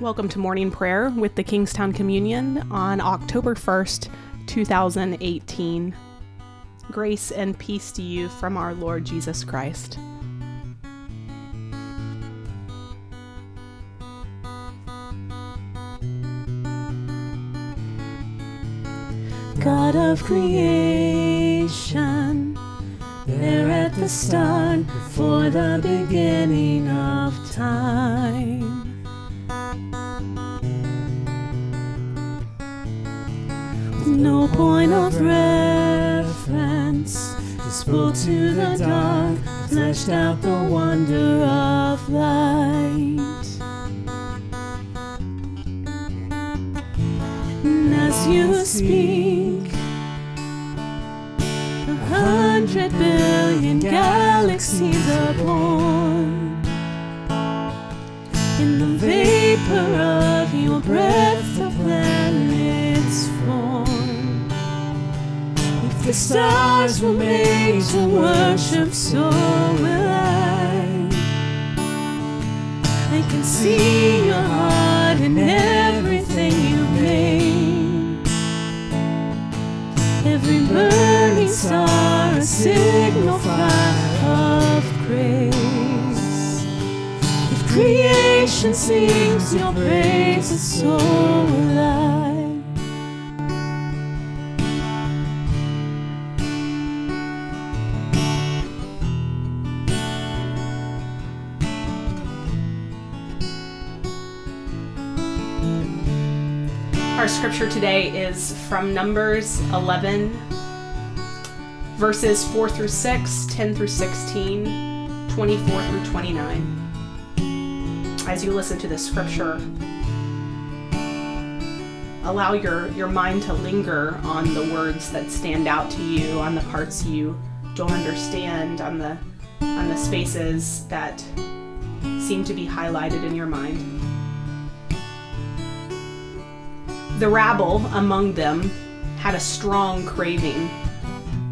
Welcome to Morning Prayer with the Kingstown Communion on October 1st, 2018. Grace and peace to you from our Lord Jesus Christ. God of creation, there at the start, before the beginning of time. With no point of reference, you spoke to the dark, fleshed out the wonder of light. And as you speak, 100 billion galaxies are born. In the vapor of your breath, the planets form. If the stars were made to worship, so will I. I can see your heart in everything you made. Every burning star, a signal fire of grace. If creation sings your praise, it's so alive. Our scripture today is from Numbers 11, verses 4 through 6, 10 through 16, 24 through 29. As you listen to this scripture, allow your mind to linger on the words that stand out to you, on the parts you don't understand, on the spaces that seem to be highlighted in your mind. The rabble among them had a strong craving.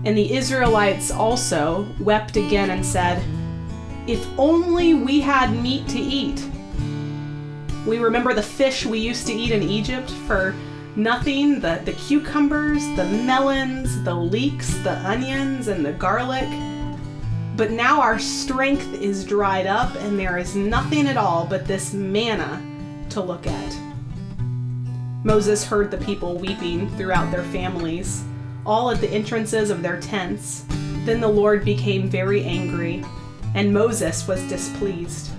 And the Israelites also wept again and said, "If only we had meat to eat. We remember the fish we used to eat in Egypt for nothing, the cucumbers, the melons, the leeks, the onions, and the garlic. But now our strength is dried up and there is nothing at all but this manna to look at." Moses heard the people weeping throughout their families, all at the entrances of their tents. Then the Lord became very angry, and Moses was displeased.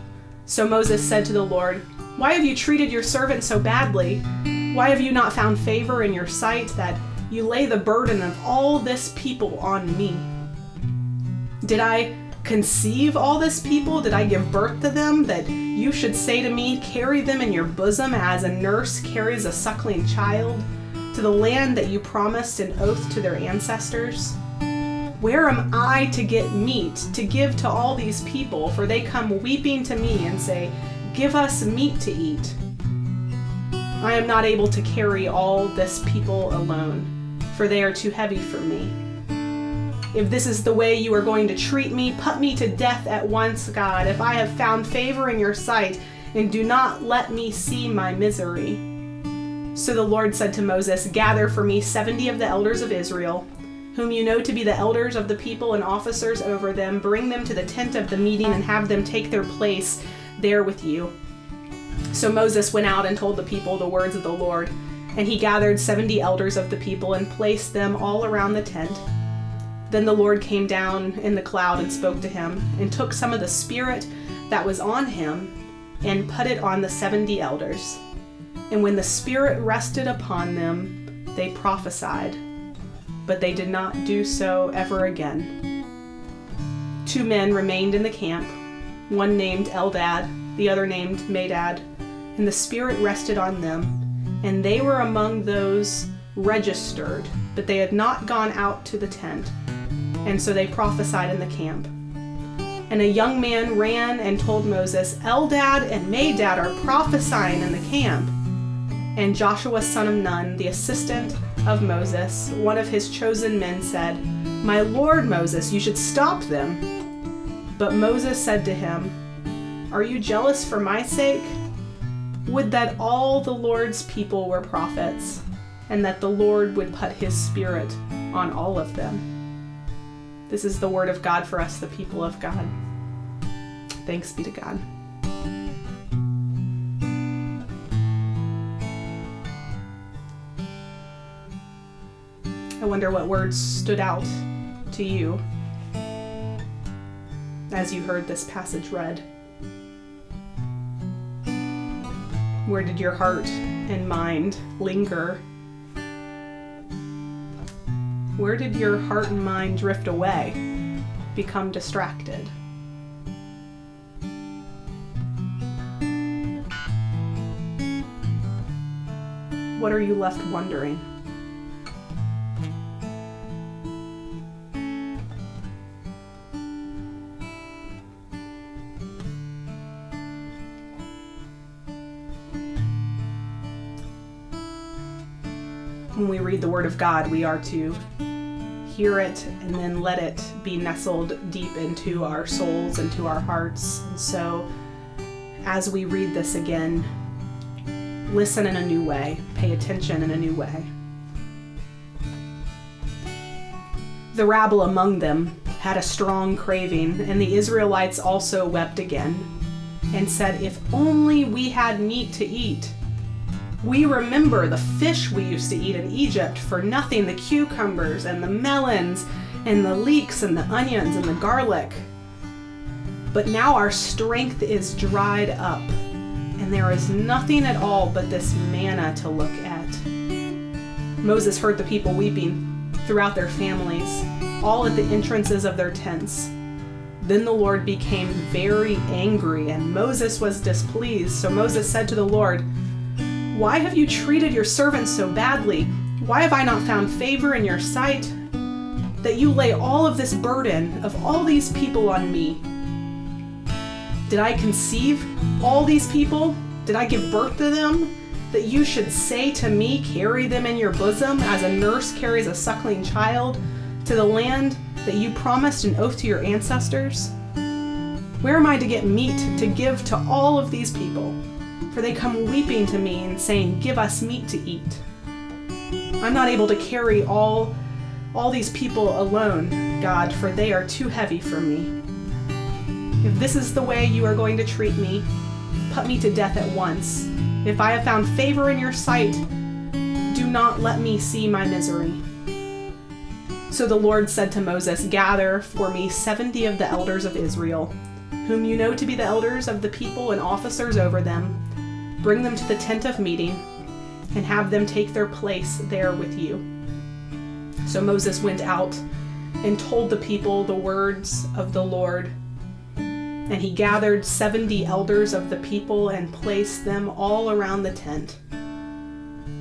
So Moses said to the Lord, "Why have you treated your servant so badly? Why have you not found favor in your sight that you lay the burden of all this people on me? Did I conceive all this people? Did I give birth to them that you should say to me, 'Carry them in your bosom as a nurse carries a suckling child,' to the land that you promised an oath to their ancestors? Where am I to get meat to give to all these people? For they come weeping to me and say, 'Give us meat to eat.' I am not able to carry all this people alone, for they are too heavy for me. If this is the way you are going to treat me, put me to death at once, God, if I have found favor in your sight, and do not let me see my misery." So the Lord said to Moses, "Gather for me 70 of the elders of Israel, whom you know to be the elders of the people and officers over them. Bring them to the tent of the meeting and have them take their place there with you." So Moses went out and told the people the words of the Lord. And he gathered 70 elders of the people and placed them all around the tent. Then the Lord came down in the cloud and spoke to him, and took some of the spirit that was on him and put it on the 70 elders. And when the Spirit rested upon them, they prophesied, but they did not do so ever again. 2 men remained in the camp, one named Eldad, the other named Medad, and the Spirit rested on them, and they were among those registered, but they had not gone out to the tent, and so they prophesied in the camp. And a young man ran and told Moses, "Eldad and Medad are prophesying in the camp." And Joshua, son of Nun, the assistant of Moses, one of his chosen men, said, "My lord Moses, you should stop them." But Moses said to him, "Are you jealous for my sake? Would that all the Lord's people were prophets, and that the Lord would put his spirit on all of them. This is the word of God for us, the people of God. Thanks be to God. I wonder what words stood out to you as you heard this passage read. Where did your heart and mind linger? Where did your heart and mind drift away, become distracted? What are you left wondering? When we read the Word of God, we are to hear it and then let it be nestled deep into our souls, into our hearts. And so, as we read this again, listen in a new way, pay attention in a new way. The rabble among them had a strong craving, and the Israelites also wept again and said, "If only we had meat to eat. We remember the fish we used to eat in Egypt for nothing, the cucumbers and the melons and the leeks and the onions and the garlic. But now our strength is dried up, and there is nothing at all but this manna to look at." Moses heard the people weeping throughout their families, all at the entrances of their tents. Then the Lord became very angry, and Moses was displeased. So Moses said to the Lord, "Why have you treated your servants so badly? Why have I not found favor in your sight, that you lay all of this burden of all these people on me? Did I conceive all these people? Did I give birth to them, that you should say to me, carry them in your bosom, as a nurse carries a suckling child, to the land that you promised an oath to your ancestors? Where am I to get meat to give to all of these people? For they come weeping to me and saying, 'Give us meat to eat.' I'm not able to carry all these people alone, God, for they are too heavy for me. If this is the way you are going to treat me, put me to death at once. If I have found favor in your sight, do not let me see my misery." So the Lord said to Moses, "Gather for me 70 of the elders of Israel, whom you know to be the elders of the people and officers over them. Bring them to the tent of meeting, and have them take their place there with you." So Moses went out and told the people the words of the Lord. And he gathered 70 elders of the people and placed them all around the tent.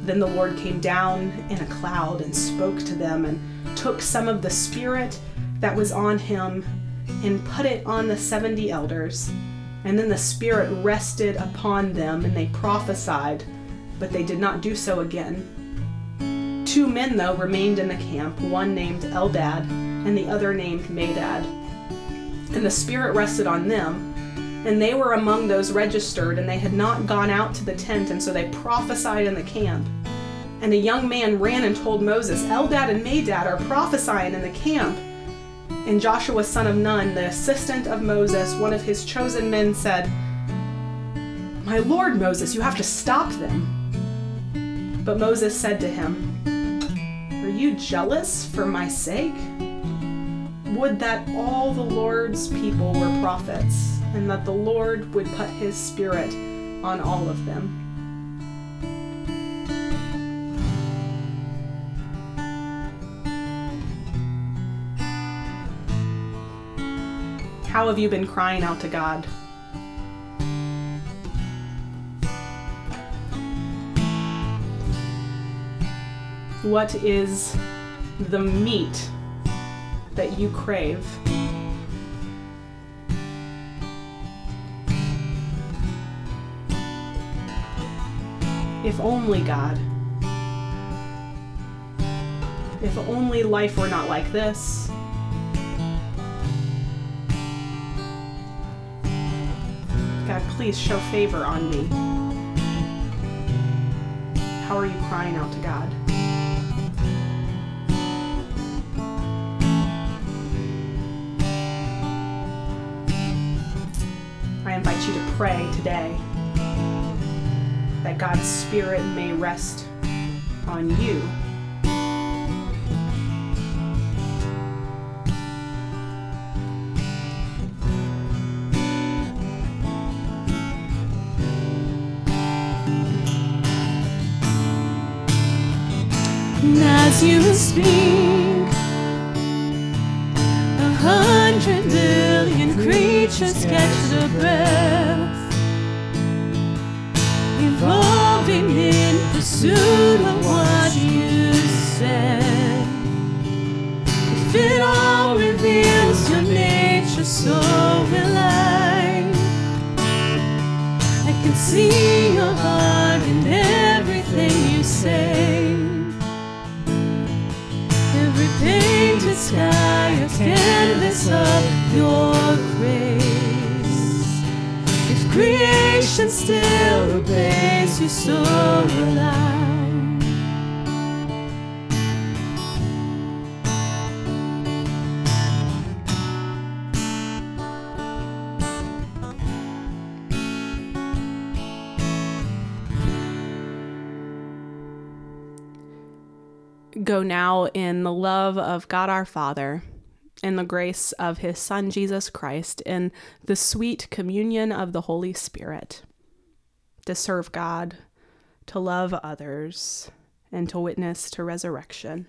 Then the Lord came down in a cloud and spoke to them, and took some of the spirit that was on him and put it on the 70 elders. And then the Spirit rested upon them, and they prophesied, but they did not do so again. 2 men, though, remained in the camp, one named Eldad and the other named Medad. And the Spirit rested on them, and they were among those registered, and they had not gone out to the tent, and so they prophesied in the camp. And a young man ran and told Moses, "Eldad and Medad are prophesying in the camp." And Joshua, son of Nun, the assistant of Moses, one of his chosen men, said, "My lord Moses, you have to stop them." But Moses said to him, "Are you jealous for my sake? Would that all the Lord's people were prophets, and that the Lord would put his spirit on all of them." How have you been crying out to God? What is the meat that you crave? If only, God. If only life were not like this. God, please show favor on me. How are you crying out to God? I invite you to pray today that God's Spirit may rest on you. And as you speak, 100 million creatures catch the breath, evolving in pursuit of what you said. If it all reveals your nature, so will I. I can see your heart in everything you say. Painted sky, a canvas of your grace. If creation still obeys you, so will I. Go now in the love of God our Father, in the grace of his Son, Jesus Christ, in the sweet communion of the Holy Spirit, to serve God, to love others, and to witness to resurrection.